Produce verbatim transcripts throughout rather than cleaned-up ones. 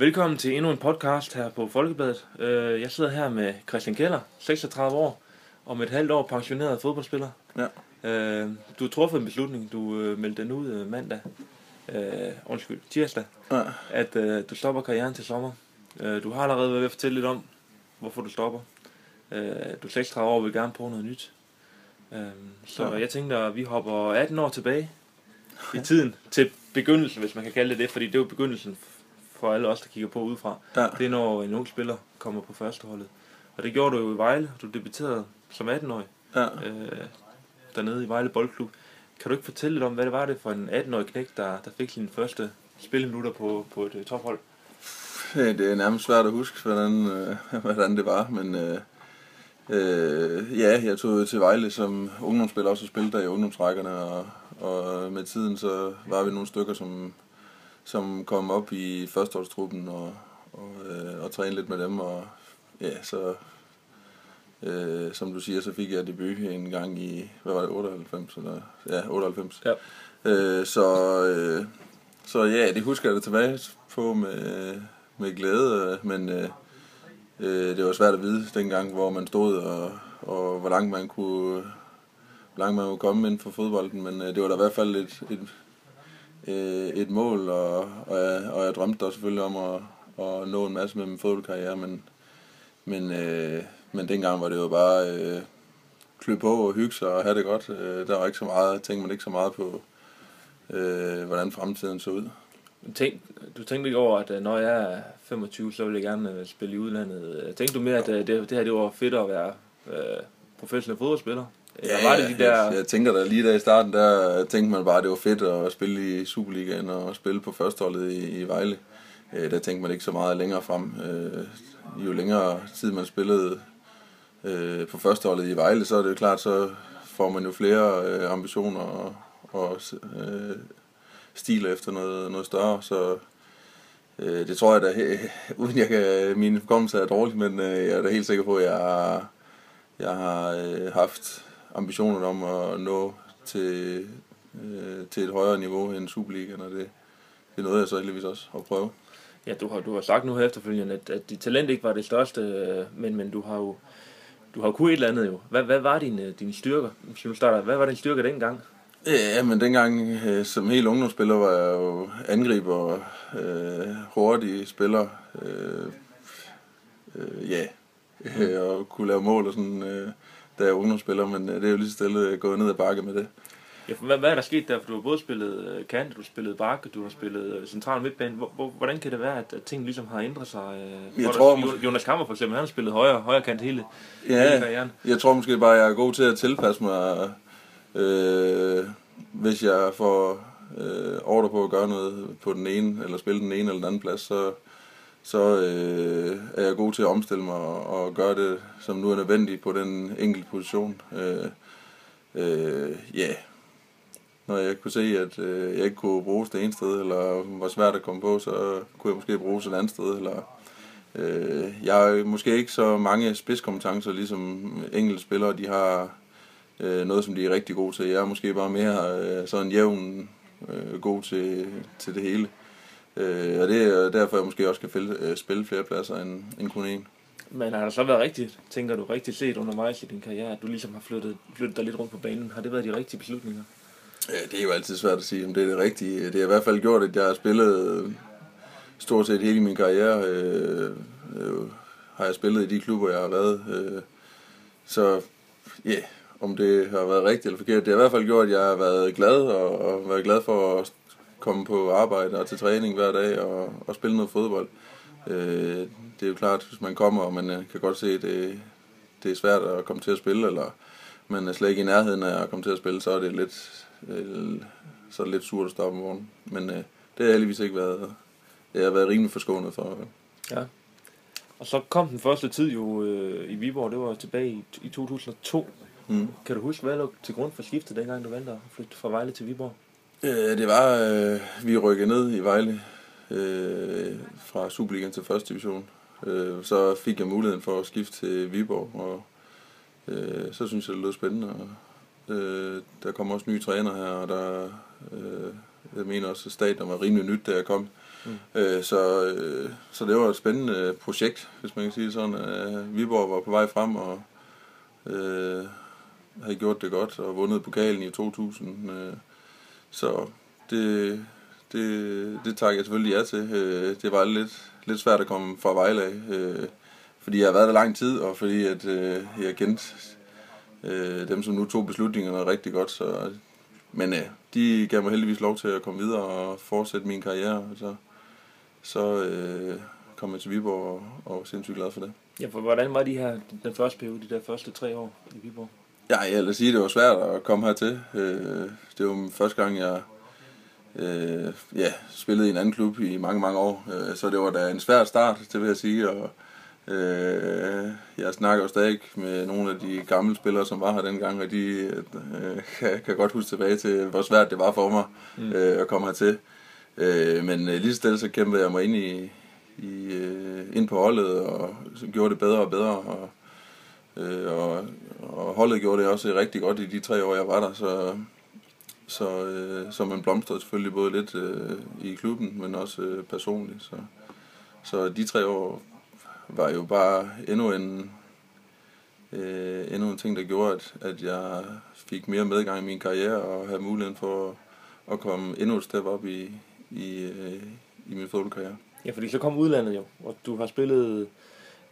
Velkommen til endnu en podcast her på Folkebladet. Jeg sidder her med Christian Keller, seksogtredive år, og med et halvt år pensioneret fodboldspiller. Ja. Du har truffet en beslutning, du meldte den ud mandag, øh, undskyld, tirsdag, ja. at øh, du stopper karrieren til sommer. Du har allerede været ved at fortælle lidt om, hvorfor du stopper. Du er seksogtredive år og vil gerne prøve noget nyt. Så ja. Jeg tænkte, at vi hopper atten år tilbage i tiden til begyndelsen, hvis man kan kalde det det, fordi det er jo begyndelsen for alle os, der kigger på udefra. Ja. Det er, når en ung spiller kommer på førsteholdet. Og det gjorde du jo i Vejle. Du debuterede som attenårig ja. øh, dernede i Vejle Boldklub. Kan du ikke fortælle lidt om, hvad det var det for en attenårig knægt, der, der fik sine første spilleminutter på, på et uh, tophold? Det er nærmest svært at huske, hvordan, øh, hvordan det var, men øh, øh, ja, jeg tog til Vejle som ungdomsspiller, også spillede der i ungdomsrækkerne, og, og med tiden så var vi nogle stykker, som som kom op i førsteholdstruppen og, og, øh, og trænede lidt med dem, og ja, så øh, som du siger, så fik jeg debut en gang i, hvad var det, otteoghalvfems eller, ja, otteoghalvfems. Ja. Øh, så, øh, så ja, det husker jeg da tilbage på med, med glæde, men øh, øh, det var svært at vide dengang, hvor man stod, og, og hvor langt man kunne, hvor langt man kunne komme inden for fodbolden, men øh, det var da i hvert fald et, et et mål, og, og, jeg, og jeg drømte også selvfølgelig om at, at nå en masse med min fodboldkarriere, men, men, øh, men dengang var det jo bare øh, klø på og hygge sig og have det godt. Øh, der var ikke så meget, tænkte man ikke så meget på, øh, hvordan fremtiden så ud. Tænk, du tænkte ikke over, at når jeg er femogtyve, så vil jeg gerne spille i udlandet. Tænkte du mere, at det, det her det var fedt at være øh, professionel fodboldspiller? Ja, var det de der... jeg, jeg tænker da lige der i starten, der tænkte man bare, at det var fedt at spille i Superligaen og spille på førsteholdet i, i Vejle. Øh, der tænkte man ikke så meget længere frem. Øh, jo længere tid man spillede øh, på førsteholdet i Vejle, så er det jo klart, så får man jo flere øh, ambitioner og, og øh, stiler efter noget, noget større. Så øh, det tror jeg da, øh, uden jeg kan, mine hukommelser er dårlige, men øh, jeg er da helt sikker på, at jeg har, jeg har øh, haft... ambitionen om at nå til, øh, til et højere niveau end Superligaen, og det, det nåede jeg så heldigvis også at prøve. Ja, du har, du har sagt nu her efterfølgende, at, at dit talent ikke var det største, øh, men, men du har jo du har kunnet et eller andet jo. Hvad, hvad var dine, dine styrker? Som starter, hvad var din styrke dengang? Ja, men dengang øh, som helt ungdomsspiller var jeg jo angriber, øh, hurtige spiller, øh, øh, ja, øh, og kunne lave mål og sådan... Øh, da jeg er ungdomsspiller, men det er jo lige stille gået ned ad bakke med det. Ja, hvad, hvad er der sket der? For du har både spillet kant, du har spillet bakke, du har spillet central midtbane. Hvordan kan det være, at, at ting ligesom har ændret sig? Jeg Hvor tror, der, måske... Jonas Kammer for eksempel, han har spillet højre, højre kant hele, ja, hele karrieren. Jeg tror måske bare, jeg er god til at tilpasse mig, øh, hvis jeg får øh, ordre på at gøre noget på den ene, eller spille den ene eller den anden plads, så... så øh, er jeg god til at omstille mig og, og gøre det, som nu er nødvendigt på den enkelte position. Øh, øh, yeah. Når jeg kunne se, at øh, jeg ikke kunne bruges det ene sted, eller var svært at komme på, så kunne jeg måske bruges et andet sted. Eller, øh, jeg har måske ikke så mange spidskompetencer, ligesom enkelte spillere, de har øh, noget, som de er rigtig gode til. Jeg er måske bare mere øh, sådan jævn øh, god til, til det hele. Øh, og det er derfor, jeg måske også kan fælde, øh, spille flere pladser end, end kun én. Men har det så været rigtigt, tænker du, rigtigt set undervejs i din karriere, at du ligesom har flyttet, flyttet dig lidt rundt på banen? Har det været de rigtige beslutninger? Øh, det er jo altid svært at sige, om det er det rigtige. Det har i hvert fald gjort, at jeg har spillet øh, stort set hele min karriere. Øh, øh, har jeg spillet i de klubber, jeg har været. Øh, så ja, yeah, om det har været rigtigt eller forkert. Det har i hvert fald gjort, at jeg har været glad og, og været glad for at komme på arbejde og til træning hver dag og, og spille noget fodbold. Øh, det er jo klart, hvis man kommer, og man kan godt se, at det, det er svært at komme til at spille, eller man er slet ikke i nærheden af at komme til at spille, så er det lidt, øh, så er det lidt surt at stoppe om morgenen. Men øh, det har jeg heldigvis ikke været. Jeg har været rimelig forskånet for. Ja. Og så kom den første tid jo øh, i Viborg, det var tilbage i, i to tusind og to. Mm. Kan du huske, hvad lå til grund for skiftet, dengang du valgte at flytte fra Vejle til Viborg? Det var, øh, vi rykkede ned i Vejle øh, fra Superligaen til første division. Øh, så fik jeg muligheden for at skifte til Viborg, og øh, så synes jeg, det lød spændende. Og, øh, der kom også nye træner her, og der, øh, jeg mener også, at stadion var rimelig nyt, da jeg kom. Mm. Øh, så, øh, så det var et spændende projekt, hvis man kan sige sådan. Øh, Viborg var på vej frem og øh, havde gjort det godt og vundet pokalen i to tusind. Øh, så det, det, det takker jeg selvfølgelig ja til. Øh, det var lidt, lidt svært at komme fra Vejle af, øh, fordi jeg har været der lang tid, og fordi at, øh, jeg kendte øh, dem, som nu tog beslutningerne rigtig godt. Så, men øh, de gav mig heldigvis lov til at komme videre og fortsætte min karriere. Så, så øh, kom jeg til Viborg og, og var sindssygt glad for det. Ja, for hvordan var de her, den første periode, de der første tre år i Viborg? Ja, jeg vil sige, det var svært at komme hertil. Øh, det var første gang, jeg øh, ja, spillede i en anden klub i mange, mange år. Øh, så det var da en svær start, det vil jeg sige. Og, øh, jeg snakker jo stadig med nogle af de gamle spillere, som var her dengang, og de øh, kan, kan godt huske tilbage til, hvor svært det var for mig mm. øh, at komme hertil. Øh, men lige stille så kæmpede jeg mig ind, i, i, ind på holdet, og gjorde det bedre og bedre. Og, øh, og, og holdet gjorde det også rigtig godt i de tre år, jeg var der. Så, så, øh, så man blomstrede selvfølgelig både lidt øh, i klubben, men også øh, personligt. Så, så de tre år var jo bare endnu en, øh, endnu en ting, der gjorde, at, at jeg fik mere medgang i min karriere og havde muligheden for at, at komme endnu et step op i, i, øh, i min fodboldkarriere. Ja, fordi så kom udlandet jo, og du har spillet...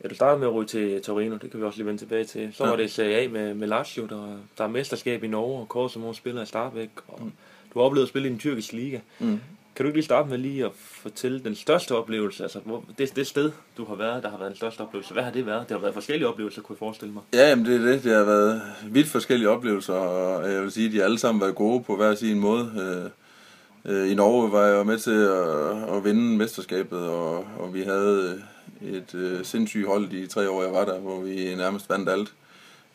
Ja, du startede med at ryge til Torino, det kan vi også lige vende tilbage til. Så ja. Var det Serie A med, med Lazio, der, der er mesterskab i Norge, og Kors som hun spiller i Starbæk, og mm. du har oplevet at spille i den tyrkiske liga. Mm. Kan du ikke lige starte med lige at fortælle den største oplevelse, altså hvor, det, det sted, du har været, der har været den største oplevelse, hvad har det været? Det har været forskellige oplevelser, kunne jeg forestille mig. Ja, jamen det er det, det har været vidt forskellige oplevelser, og jeg vil sige, at de alle sammen har været gode på hver sin måde. I Norge var jeg med til at, at vinde mesterskabet, og, og vi havde... et øh, sindssygt hold de tre år, jeg var der, hvor vi nærmest vandt alt.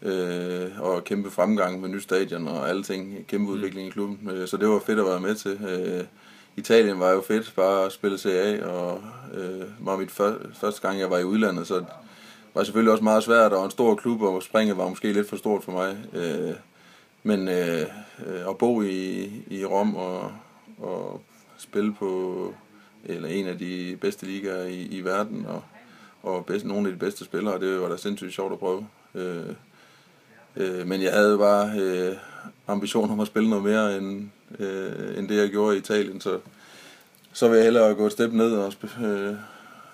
Øh, og kæmpe fremgang med nye stadion og alle ting. Kæmpe udvikling i klubben. Øh, så det var fedt at være med til. Øh, Italien var jo fedt, bare at spille Serie A. Og øh, var mit før- første gang, jeg var i udlandet, så var det selvfølgelig også meget svært. Og en stor klub, og springet var måske lidt for stort for mig. Øh, men øh, øh, at bo i, i Rom og, og spille på... eller en af de bedste ligaer i, i verden, og, og bedst, nogle af de bedste spillere, det var da sindssygt sjovt at prøve. Øh, øh, men jeg havde bare øh, ambitioner om at spille noget mere, end, øh, end det jeg gjorde i Italien, så, så ville jeg hellere gå et step ned og sp- øh,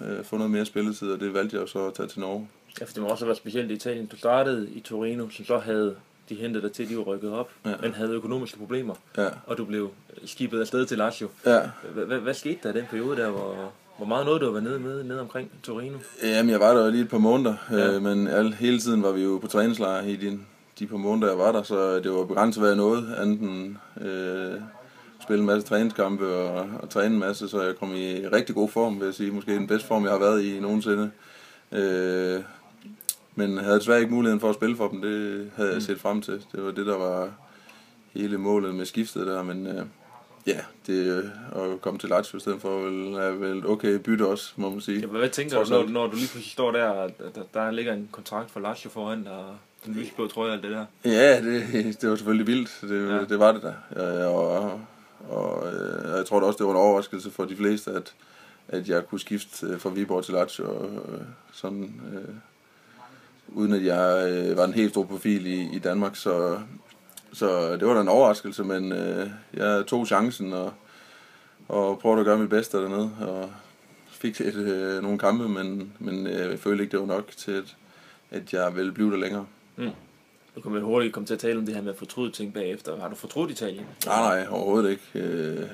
øh, få noget mere spilletid, og det valgte jeg så at tage til Norge. Ja, for det må også være specielt i Italien. Du startede i Torino, som så havde... de hentede dig til, de var rykket op, ja. Men havde økonomiske problemer, ja. Og du blev skibet afsted til Lazio. Ja. Hvad skete der i den periode der, hvor, hvor meget noget du var nede med, nede omkring Torino? Jamen, jeg var der lige et par måneder, ja. øh, men al, hele tiden var vi jo på træningslejr i de, de par måneder, jeg var der, så det var begrænset, hvad jeg nåede, anden øh, spille en masse træningskampe og, og træne en masse, så jeg kom i rigtig god form, vil jeg sige. Måske den bedste form, jeg har været i nogensinde. Øh, Men havde desværre ikke muligheden for at spille for dem, det havde jeg set frem til. Det var det, der var hele målet med skiftet der, men øh, ja, det øh, at komme til Lazio i stedet for er vel okay bytte også, må man sige. Ja, hvad tænker du, når, når du lige pludselig står der, der, der ligger en kontrakt for Lazio foran dig, og den lysblå trøje og alt det der? Ja, det, det var selvfølgelig vildt, det, ja. Det var det der. Ja, og, og, og jeg tror da også, det var en overraskelse for de fleste, at, at jeg kunne skifte fra Viborg til Lazio og sådan... Øh, uden at jeg øh, var en helt stor profil i, i Danmark, så, så det var da en overraskelse, men øh, jeg tog chancen og, og prøvede at gøre mit bedste dernede, og fik et, øh, nogle kampe, men, men øh, jeg følte ikke, det var nok til, at, at jeg ville blive der længere. Mm. Du kan vel hurtigt komme til at tale om det her med at fortryde ting bagefter. Har du fortrudt Italien? Nej, nej, overhovedet ikke. Øh,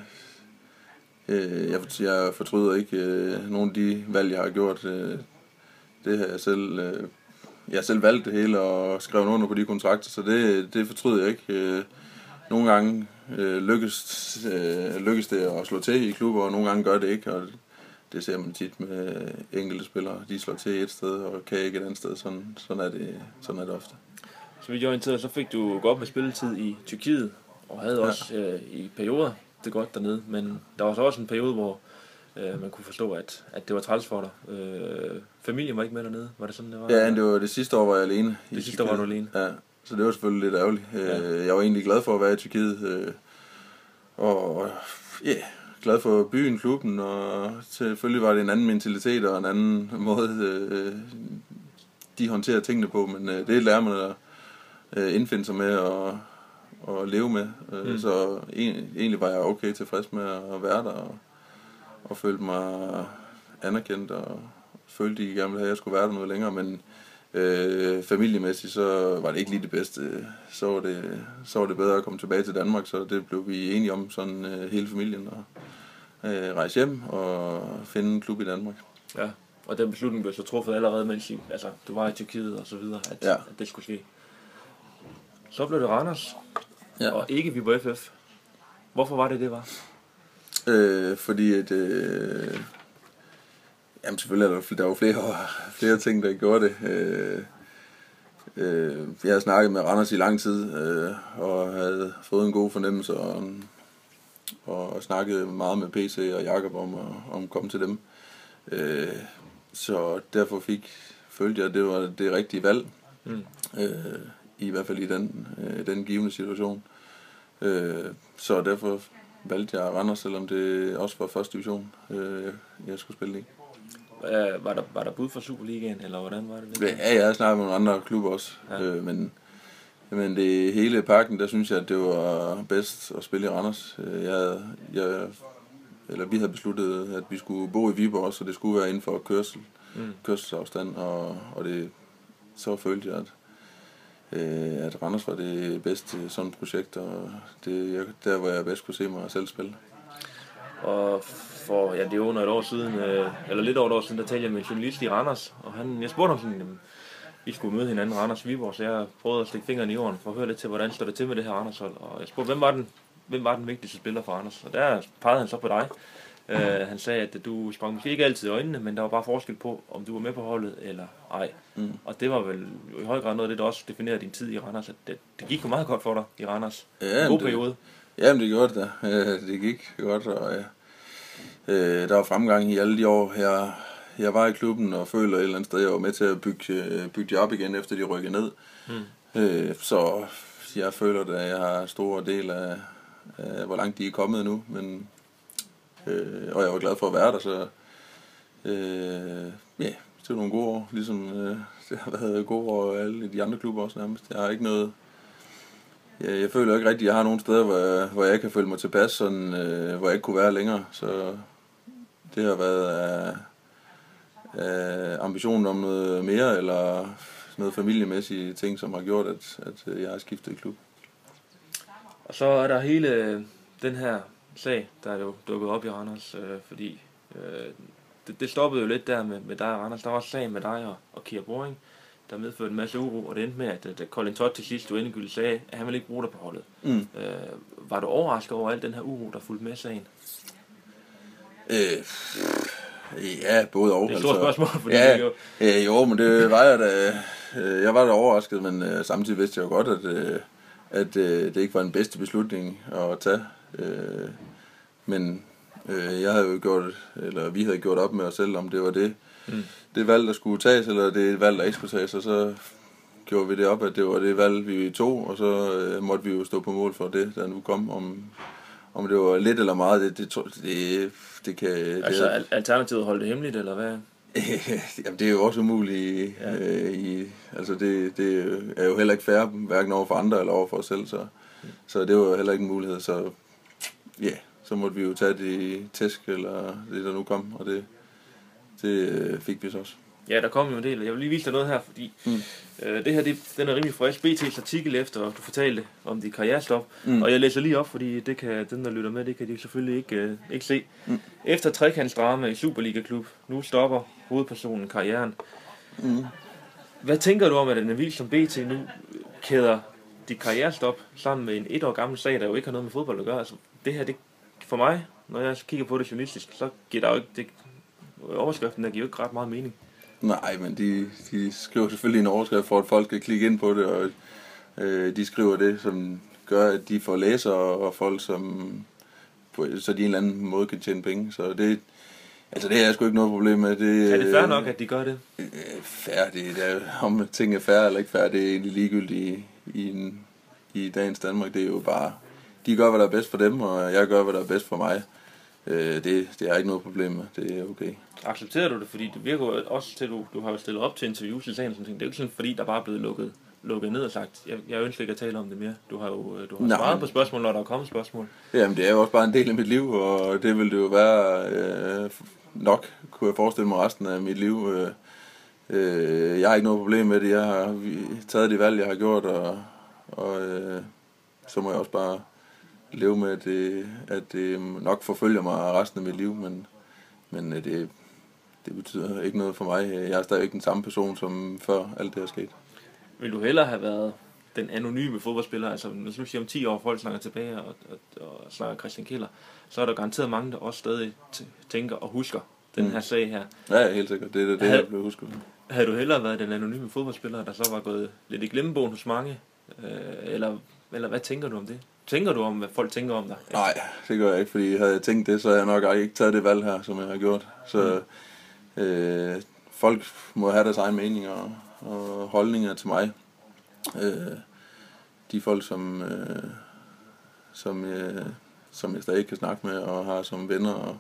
øh, jeg, jeg fortryder ikke øh, nogen af de valg, jeg har gjort. Øh, det har jeg selv... Øh, Jeg selv valgte det hele og skrev under på de kontrakter, så det, det fortryder jeg ikke. Nogle gange øh, lykkes, øh, lykkes det at slå til i klubber, og nogle gange gør det ikke. Og det ser man tit med enkelte spillere. De slår til et sted og kan ikke et andet sted. Sådan, sådan, er, det, sådan er det ofte. Så vidt jeg orienterede, så fik du godt med spilletid i Tyrkiet, og havde også ja. øh, i perioder det godt dernede. Men der var så også en periode, hvor øh, man kunne forstå, at, at det var træls for dig. Øh, Familien var ikke med dernede, var det sådan, det var? Ja, det var det sidste år, var jeg alene. Det sidste år var du alene? Ja, så det var selvfølgelig lidt ærgerligt. Ja. Jeg var egentlig glad for at være i Tyrkiet, og ja, glad for byen, klubben, og selvfølgelig var det en anden mentalitet og en anden måde, øh, de håndterer tingene på, men øh, det lærer man at øh, indfinde sig med og, og leve med. Øh, mm. Så en, egentlig var jeg okay tilfreds med at være der, og, og følte mig anerkendt, og følte, de gerne ville have, at jeg skulle være der noget længere, men Øh, familiemæssigt så var det ikke lige det bedste, så var det, så var det bedre at komme tilbage til Danmark, så det blev vi enige om, sådan øh, hele familien, og øh, rejse hjem og finde en klub i Danmark. Ja, og den beslutning blev så truffet allerede, mens I, altså, du var i Tyrkiet og så videre, at, ja. at det skulle ske. Så blev det Randers, ja. Og ikke Viborg F F. Hvorfor var det det var? Øh, fordi at øh, Jamen selvfølgelig, der var flere, flere ting, der gjorde det. Øh, øh, jeg havde snakket med Randers i lang tid, øh, og havde fået en god fornemmelse, og, og snakket meget med P C og Jakob om at komme til dem. Øh, så derfor fik, følte jeg, at det var det rigtige valg, mm. øh, i hvert fald i den, øh, den givende situation. Øh, så derfor valgte jeg Randers, selvom det også var første division, øh, jeg skulle spille i. Var der, var der bud for Superligaen, eller hvordan var det? Ja, jeg har snakket med nogle andre klubber også, ja. øh, men, men det hele pakken, der synes jeg, at det var bedst at spille i Randers. Jeg, jeg, eller vi havde besluttet, at vi skulle bo i Viborg, så det skulle være inden for kørsel, mm. kørselsafstand, og, og det, så følte jeg, at, øh, at Randers var det bedste sådan et projekt, og det, der hvor jeg bedst kunne se mig selv spille. Og for, ja, det er under et år siden, øh, eller lidt over et år siden, der talte jeg med en journalist i Randers, og han, jeg spurgte ham sådan, jamen, vi skulle møde hinanden, Randers Viborg, så jeg prøvede at stikke fingeren i jorden for at høre lidt til, hvordan står det til med det her Randers-hold. Og jeg spurgte, hvem var den, hvem var den vigtigste spiller for Randers? Og der pegede han så på dig. Øh, han sagde, at du sprang måske ikke altid i øjnene, men der var bare forskel på, om du var med på holdet eller ej. Mm. Og det var vel i høj grad noget af det, der også definerede din tid i Randers. At det, det gik jo meget godt for dig i Randers. Ja, en god det, periode. Jamen det gjorde det da. Det gik godt, og ja. Øh, der var fremgang i alle de år, jeg, jeg var i klubben, og føler et eller andet sted, jeg var med til at bygge, bygge det op igen, efter de rykkede ned. Mm. Øh, så jeg føler, at jeg har store del af, af, hvor langt de er kommet nu. Men, øh, og jeg var glad for at være der, så øh, yeah, det var nogle gode år, ligesom øh, det har været gode år i alle de andre klubber også nærmest. Jeg har ikke noget... Ja, jeg føler ikke rigtigt, at jeg har nogle steder, hvor jeg, hvor jeg ikke kan føle mig tilpas, sådan, øh, hvor jeg ikke kunne være længere. Så det har været øh, øh, ambitionen om noget mere, eller noget familiemæssige ting, som har gjort, at, at jeg har skiftet i klub. Og så er der hele øh, den her sag, der er jo dukket op i Randers, øh, fordi øh, det, det stoppede jo lidt der med, med dig og Randers. Der var også sag med dig og, og Keir Boring, der medførte en masse uro, og det endte med, at, at Colin Todd til sidst jo endegyldigt sagde, at han ville ikke bruge dig på holdet. Mm. Øh, var du overrasket over al den her uro, der fulgte med sagen? Øh, ja, både og. Det er et stort altså. spørgsmål, fordi ja, det ja, jo, men det var jeg da... Øh, jeg var da overrasket, men øh, samtidig vidste jeg jo godt, at, øh, at øh, det ikke var den bedste beslutning at tage. Øh, men øh, jeg havde jo gjort, eller vi havde gjort op med os selv, om det var det, Mm. det valg, der skulle tages, eller det valg, der ikke skulle tages, og så gjorde vi det op, at det var det valg, vi tog, og så øh, måtte vi jo stå på mål for det, der nu kom. Om, om det var lidt eller meget, det, det, det, det kan... Det altså, al- alternativet holdt det hemmeligt, eller hvad? Jamen, det er jo også umuligt. Ja. Øh, i, altså, det, det er jo heller ikke fair, hverken over for andre eller over for os selv, så, mm. så det var heller ikke en mulighed, så ja, yeah, så måtte vi jo tage det tæsk, eller det, der nu kom, og det... Det fik vi så også. Ja, der kom jo en del. Jeg vil lige vise dig noget her, fordi mm. øh, det her, det, den er rimelig frisk. B T's artikel efter, og du fortalte om dit karrierestop. Mm. Og jeg læser lige op, fordi det kan, den, der lytter med, det kan de selvfølgelig ikke, øh, ikke se. Mm. Efter trekantsdrama i Superliga-klub, nu stopper hovedpersonen karrieren. Mm. Hvad tænker du om, at en avis som B T nu kæder dit karrierestop sammen med en et år gammel sag, der jo ikke har noget med fodbold at gøre? Altså, det her, det for mig, når jeg kigger på det journalistisk, så giver der jo ikke... Det, overskriften, der giver jo ikke ret meget mening. Nej, men de, de skriver selvfølgelig en overskrift for, at folk kan klikke ind på det, og øh, de skriver det, som gør, at de får læsere og folk, som på, så de en eller anden måde kan tjene penge. Så det, altså det er jeg sgu ikke noget problem med. Det, er det fair nok, at de gør det? Øh, fair, det, det er, om ting er fair eller ikke fair, det er egentlig ligegyldigt i, i, en, i dagens Danmark. Det er jo bare, de gør, hvad der er bedst for dem, og jeg gør, hvad der er bedst for mig. øh, det, det er ikke noget problem med. Det er okay. Accepterer du det? Fordi det virker også til, at du, du har stillet op til interviews til sagen. Det er jo ikke sådan, fordi der bare er blevet lukket, lukket ned og sagt, jeg, jeg ønsker ikke at tale om det mere. Du har jo du har svaret på spørgsmål, når der er kommet spørgsmål. Jamen, det er jo også bare en del af mit liv, og det vil det jo være øh, nok, kunne jeg forestille mig resten af mit liv. Øh, øh, jeg har ikke noget problem med det. Jeg har taget de valg, jeg har gjort, og, og øh, så må jeg også bare leve med, at det, at det nok forfølger mig resten af mit liv, men, men det, det betyder ikke noget for mig. Jeg er stadig ikke den samme person, som før alt det her skete. Vil du hellere have været den anonyme fodboldspiller? Altså, hvis du siger om ti år, folk snakker tilbage og, og, og snakker Christian Keller, så er der garanteret mange, der også stadig tænker og husker den mm. her sag her. Ja, helt sikkert. Det er det, det havde, jeg blev husket. Havde du hellere været den anonyme fodboldspiller, der så var gået lidt i glemmebogen hos mange? Øh, eller, eller hvad tænker du om det? Tænker du om, hvad folk tænker om dig? Nej, det gør jeg ikke, fordi havde jeg tænkt det, så havde jeg nok ikke taget det valg her, som jeg har gjort. Så mm. øh, folk må have deres egne meninger og, og holdninger til mig. Øh, de folk, som, øh, som, øh, som jeg stadig kan snakke med og har som venner og,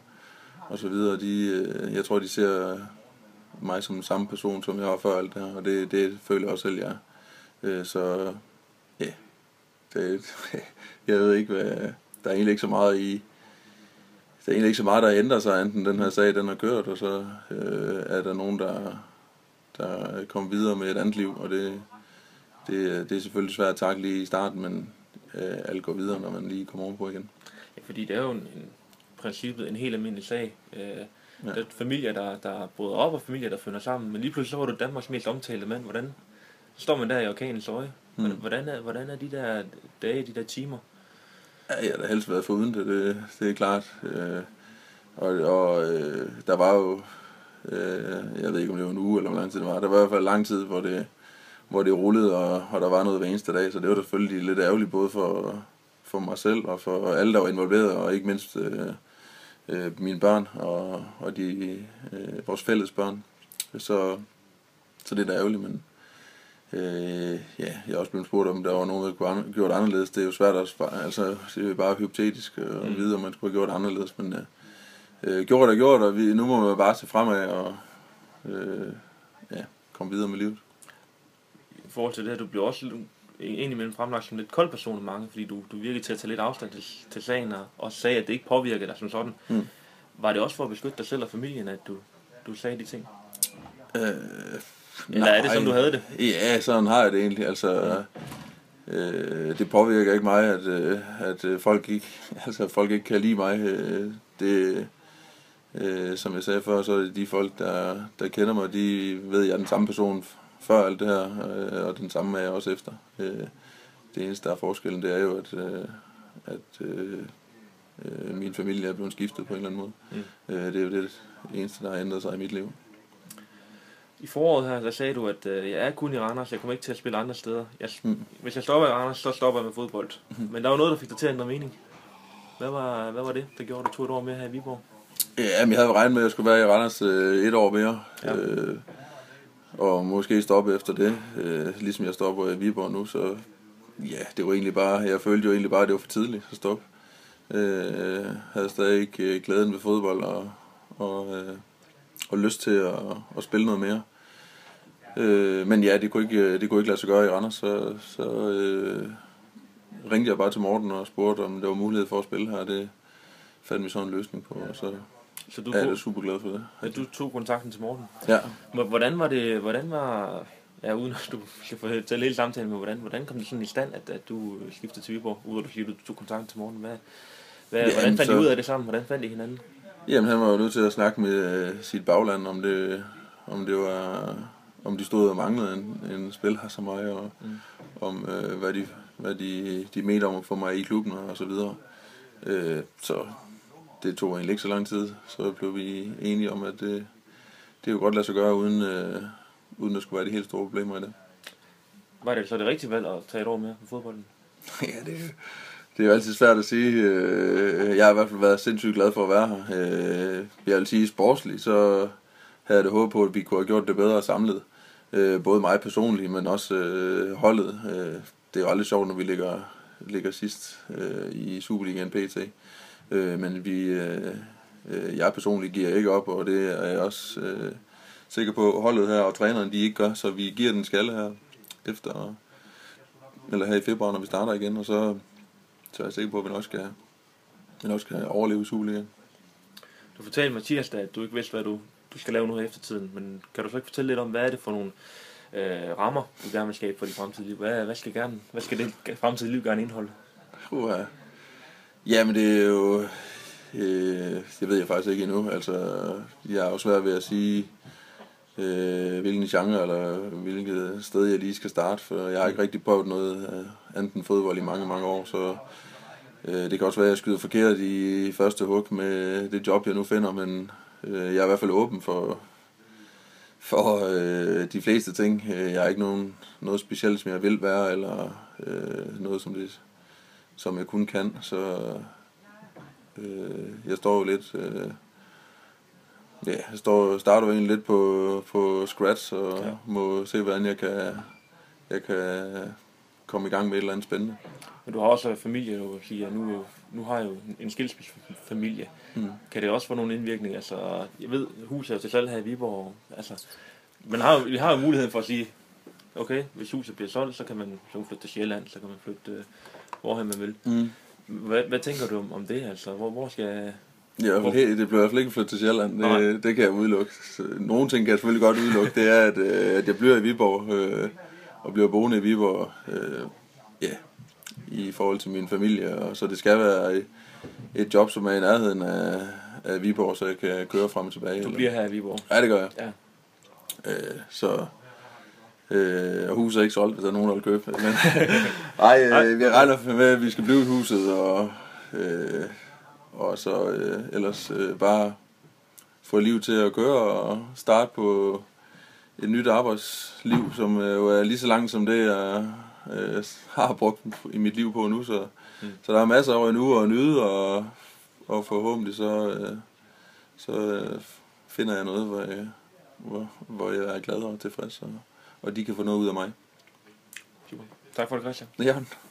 og så videre, de, øh, jeg tror, de ser mig som den samme person, som jeg var før alt det her, og det, det føler jeg også selv, jeg er. Øh, så ja, yeah. Jeg ved ikke, hvad, der er egentlig ikke så meget i, der er egentlig ikke så meget, der ændrer sig, enten den her sag, den har kørt, og så øh, er der nogen, der, der kommer videre med et andet liv, og det, det, det er selvfølgelig svært at takke lige i starten, men øh, alt går videre, når man lige kommer ovenpå igen. Ja, fordi det er jo en, en, princippet en helt almindelig sag. Øh, ja. Der er familier, der, der bryder op, og familier, der finder sammen, men lige pludselig så var du Danmarks mest omtalte mand. Hvordan står man der i orkanens øje? Hmm. Hvordan, er, hvordan er de der dage, de der timer? Ja, jeg har da helst været foruden det, det, det er klart. Øh, og og øh, der var jo, øh, jeg ved ikke om det var en uge eller hvor lang tid det var, der var i hvert fald lang tid, hvor det, hvor det rullede, og, og der var noget hver eneste dag, så det var selvfølgelig lidt ærgerligt, både for, for mig selv og for alle, der var involveret, og ikke mindst øh, øh, mine børn og, og de, øh, vores fælles børn. Så, så det er da ærgerligt, men... Øh, ja, jeg er også blevet spurgt om, der var nogen, der kunne an- gjort anderledes. Det er jo svært at spare, altså det er bare hypotetisk at mm. vide, om man skulle have gjort anderledes, men øh, gjort er gjort, og vi, nu må man bare se fremad og øh, ja, komme videre med livet. I forhold til det her, du bliver også indimellem fremlagt som lidt kold person af mange, fordi du, du virkede til at tage lidt afstand til, til sagen og, og sagde, at det ikke påvirkede dig som sådan. Mm. Var det også for at beskytte dig selv og familien, at du, du sagde de ting? Øh... Eller nej, er det sådan, du havde det? Ja, sådan har jeg det egentlig. Altså, øh, det påvirker ikke mig, at, øh, at folk ikke, altså, folk ikke kan lide mig. Øh, det, øh, som jeg sagde før, så er det de folk, der, der kender mig, de ved, jeg er den samme person før alt det her, øh, og den samme er jeg også efter. Øh, det eneste, der er forskellen, det er jo, at, øh, at øh, øh, min familie er blevet skiftet på en eller anden måde. Mm. Øh, det er jo det eneste, der har ændret sig i mit liv. I foråret her, der sagde du, at øh, jeg er kun i Randers, jeg kommer ikke til at spille andre steder. Jeg, mm. Hvis jeg stopper i Randers, så stopper jeg med fodbold. Mm. Men der var noget, der fik dig til at ændre mening. Hvad var, hvad var det, der gjorde, at du tog et år mere her i Viborg? Ja, men jeg havde regnet med, at jeg skulle være i Randers øh, et år mere. Ja. Øh, og måske stoppe efter det. Øh, ligesom jeg stopper i Viborg nu, så... Ja, det var egentlig bare... Jeg følte jo egentlig bare, at det var for tidligt at stoppe. Øh, havde stadig ikke glæden ved fodbold og... og øh, og lyst til at, at spille noget mere. Øh, men ja, det kunne, ikke, det kunne ikke lade sig gøre i Randers, så, så øh, ringte jeg bare til Morten og spurgte, om der var mulighed for at spille her, det fandt vi så en løsning på, og så, så du er jeg super glad for det. Ja, du tog kontakten til Morten? Ja. Hvordan var det, hvordan var, ja, uden at du skal fortælle hele samtalen, men hvordan, hvordan kom det sådan i stand, at, at du skiftede til Viborg, ud af at du siger, at du tog kontakten til Morten? Hvad, hvad, ja, hvordan fandt så... I ud af det sammen? Hvordan fandt I hinanden? Jamen, han var jo nødt til at snakke med øh, sit bagland, om det, om det var, om de stod og manglede en, en spiller som mig, og mm. om øh, hvad de, hvad de, de mente om at få mig i klubben og så videre. Øh, så det tog egentlig ikke så lang tid, så blev vi enige om, at det, det kunne godt lade sig gøre, uden, øh, uden at skulle være de helt store problemer i det. Var det så det rigtige valg at tage et år mere på fodbolden? Ja, det Det er jo altid svært at sige. Jeg har i hvert fald været sindssygt glad for at være her. Jeg vil sige, sportsligt, så havde jeg håbet på, at vi kunne have gjort det bedre samlet. Både mig personligt, men også holdet. Det er jo aldrig sjovt, når vi ligger, ligger sidst i Superligaen P T. Men vi, Jeg personligt giver ikke op, og det er jeg også øh, sikker på holdet her og træneren de ikke gør, så vi giver den skalle her efter eller her i februar, når vi starter igen, og så, så er jeg sikker på, at vi nok skal, vi nok skal overleve Superligaen. Du fortalte Mathias, at du ikke vidste, hvad du, du skal lave nu her eftertiden, men kan du så ikke fortælle lidt om, hvad er det for nogle øh, rammer, du gerne vil skabe for dit fremtidige liv? Hvad, hvad, skal, gerne, hvad skal det fremtidige liv gerne indeholde? Uha. Jamen det er jo... Øh, det ved jeg faktisk ikke endnu. Altså, jeg er jo svært ved at sige, øh, hvilken genre eller hvilket sted jeg lige skal starte, for jeg har ikke rigtig prøvet noget øh, andet end fodbold i mange, mange år, så... Det kan også være, at jeg skyder forkert i første hug med det job, jeg nu finder, men jeg er i hvert fald åben for, for øh, de fleste ting. Jeg har ikke nogen, noget specielt, som jeg vil være, eller øh, noget, som, det, som jeg kun kan. Så øh, jeg står jo lidt... Øh, ja, jeg står, starter jo egentlig lidt på, på scratch, og ja. Må se, hvordan jeg kan, jeg kan komme i gang med et eller andet spændende. Men du har også familie, du siger, nu, nu har jeg jo en skilsmissefamilie. Mm. Kan det også få nogle indvirkninger? Altså, jeg ved, huset er jo til salg her i Viborg. Altså, man har jo, vi har jo muligheden for at sige, okay, hvis huset bliver solgt, så kan man så flytte til Sjælland, så kan man flytte øh, hvorhen man vil. Mm. Hvad, hvad tænker du om, om det? Altså, hvor, hvor skal... Ja, hvor... Hey, det bliver i hvert fald ikke flyttet til Sjælland. Det, det kan jeg udelukke. Nogle ting kan jeg selvfølgelig godt udelukke. Det er, at, øh, at jeg bliver i Viborg øh, og bliver boende i Viborg. Ja. Øh, yeah. I forhold til min familie, og så det skal være et job, som er i nærheden af, af Viborg, så jeg kan køre frem og tilbage. Du bliver eller? Her i Viborg? Ja, det gør jeg. Ja. Øh, så øh, og huset er ikke solgt, hvis der er nogen, der vil købe. Men, nej, øh, vi regner med, at vi skal blive i huset, og, øh, og så øh, ellers øh, bare få liv til at køre og starte på et nyt arbejdsliv, som jo øh, er lige så langt som det er, jeg har brugt i mit liv på nu, så, mm. så der er masser over en uge at nyde, og, og forhåbentlig så, så finder jeg noget, hvor jeg, hvor, hvor jeg er glad og tilfreds, og, og de kan få noget ud af mig. Super. Tak for det, Christian. Ja.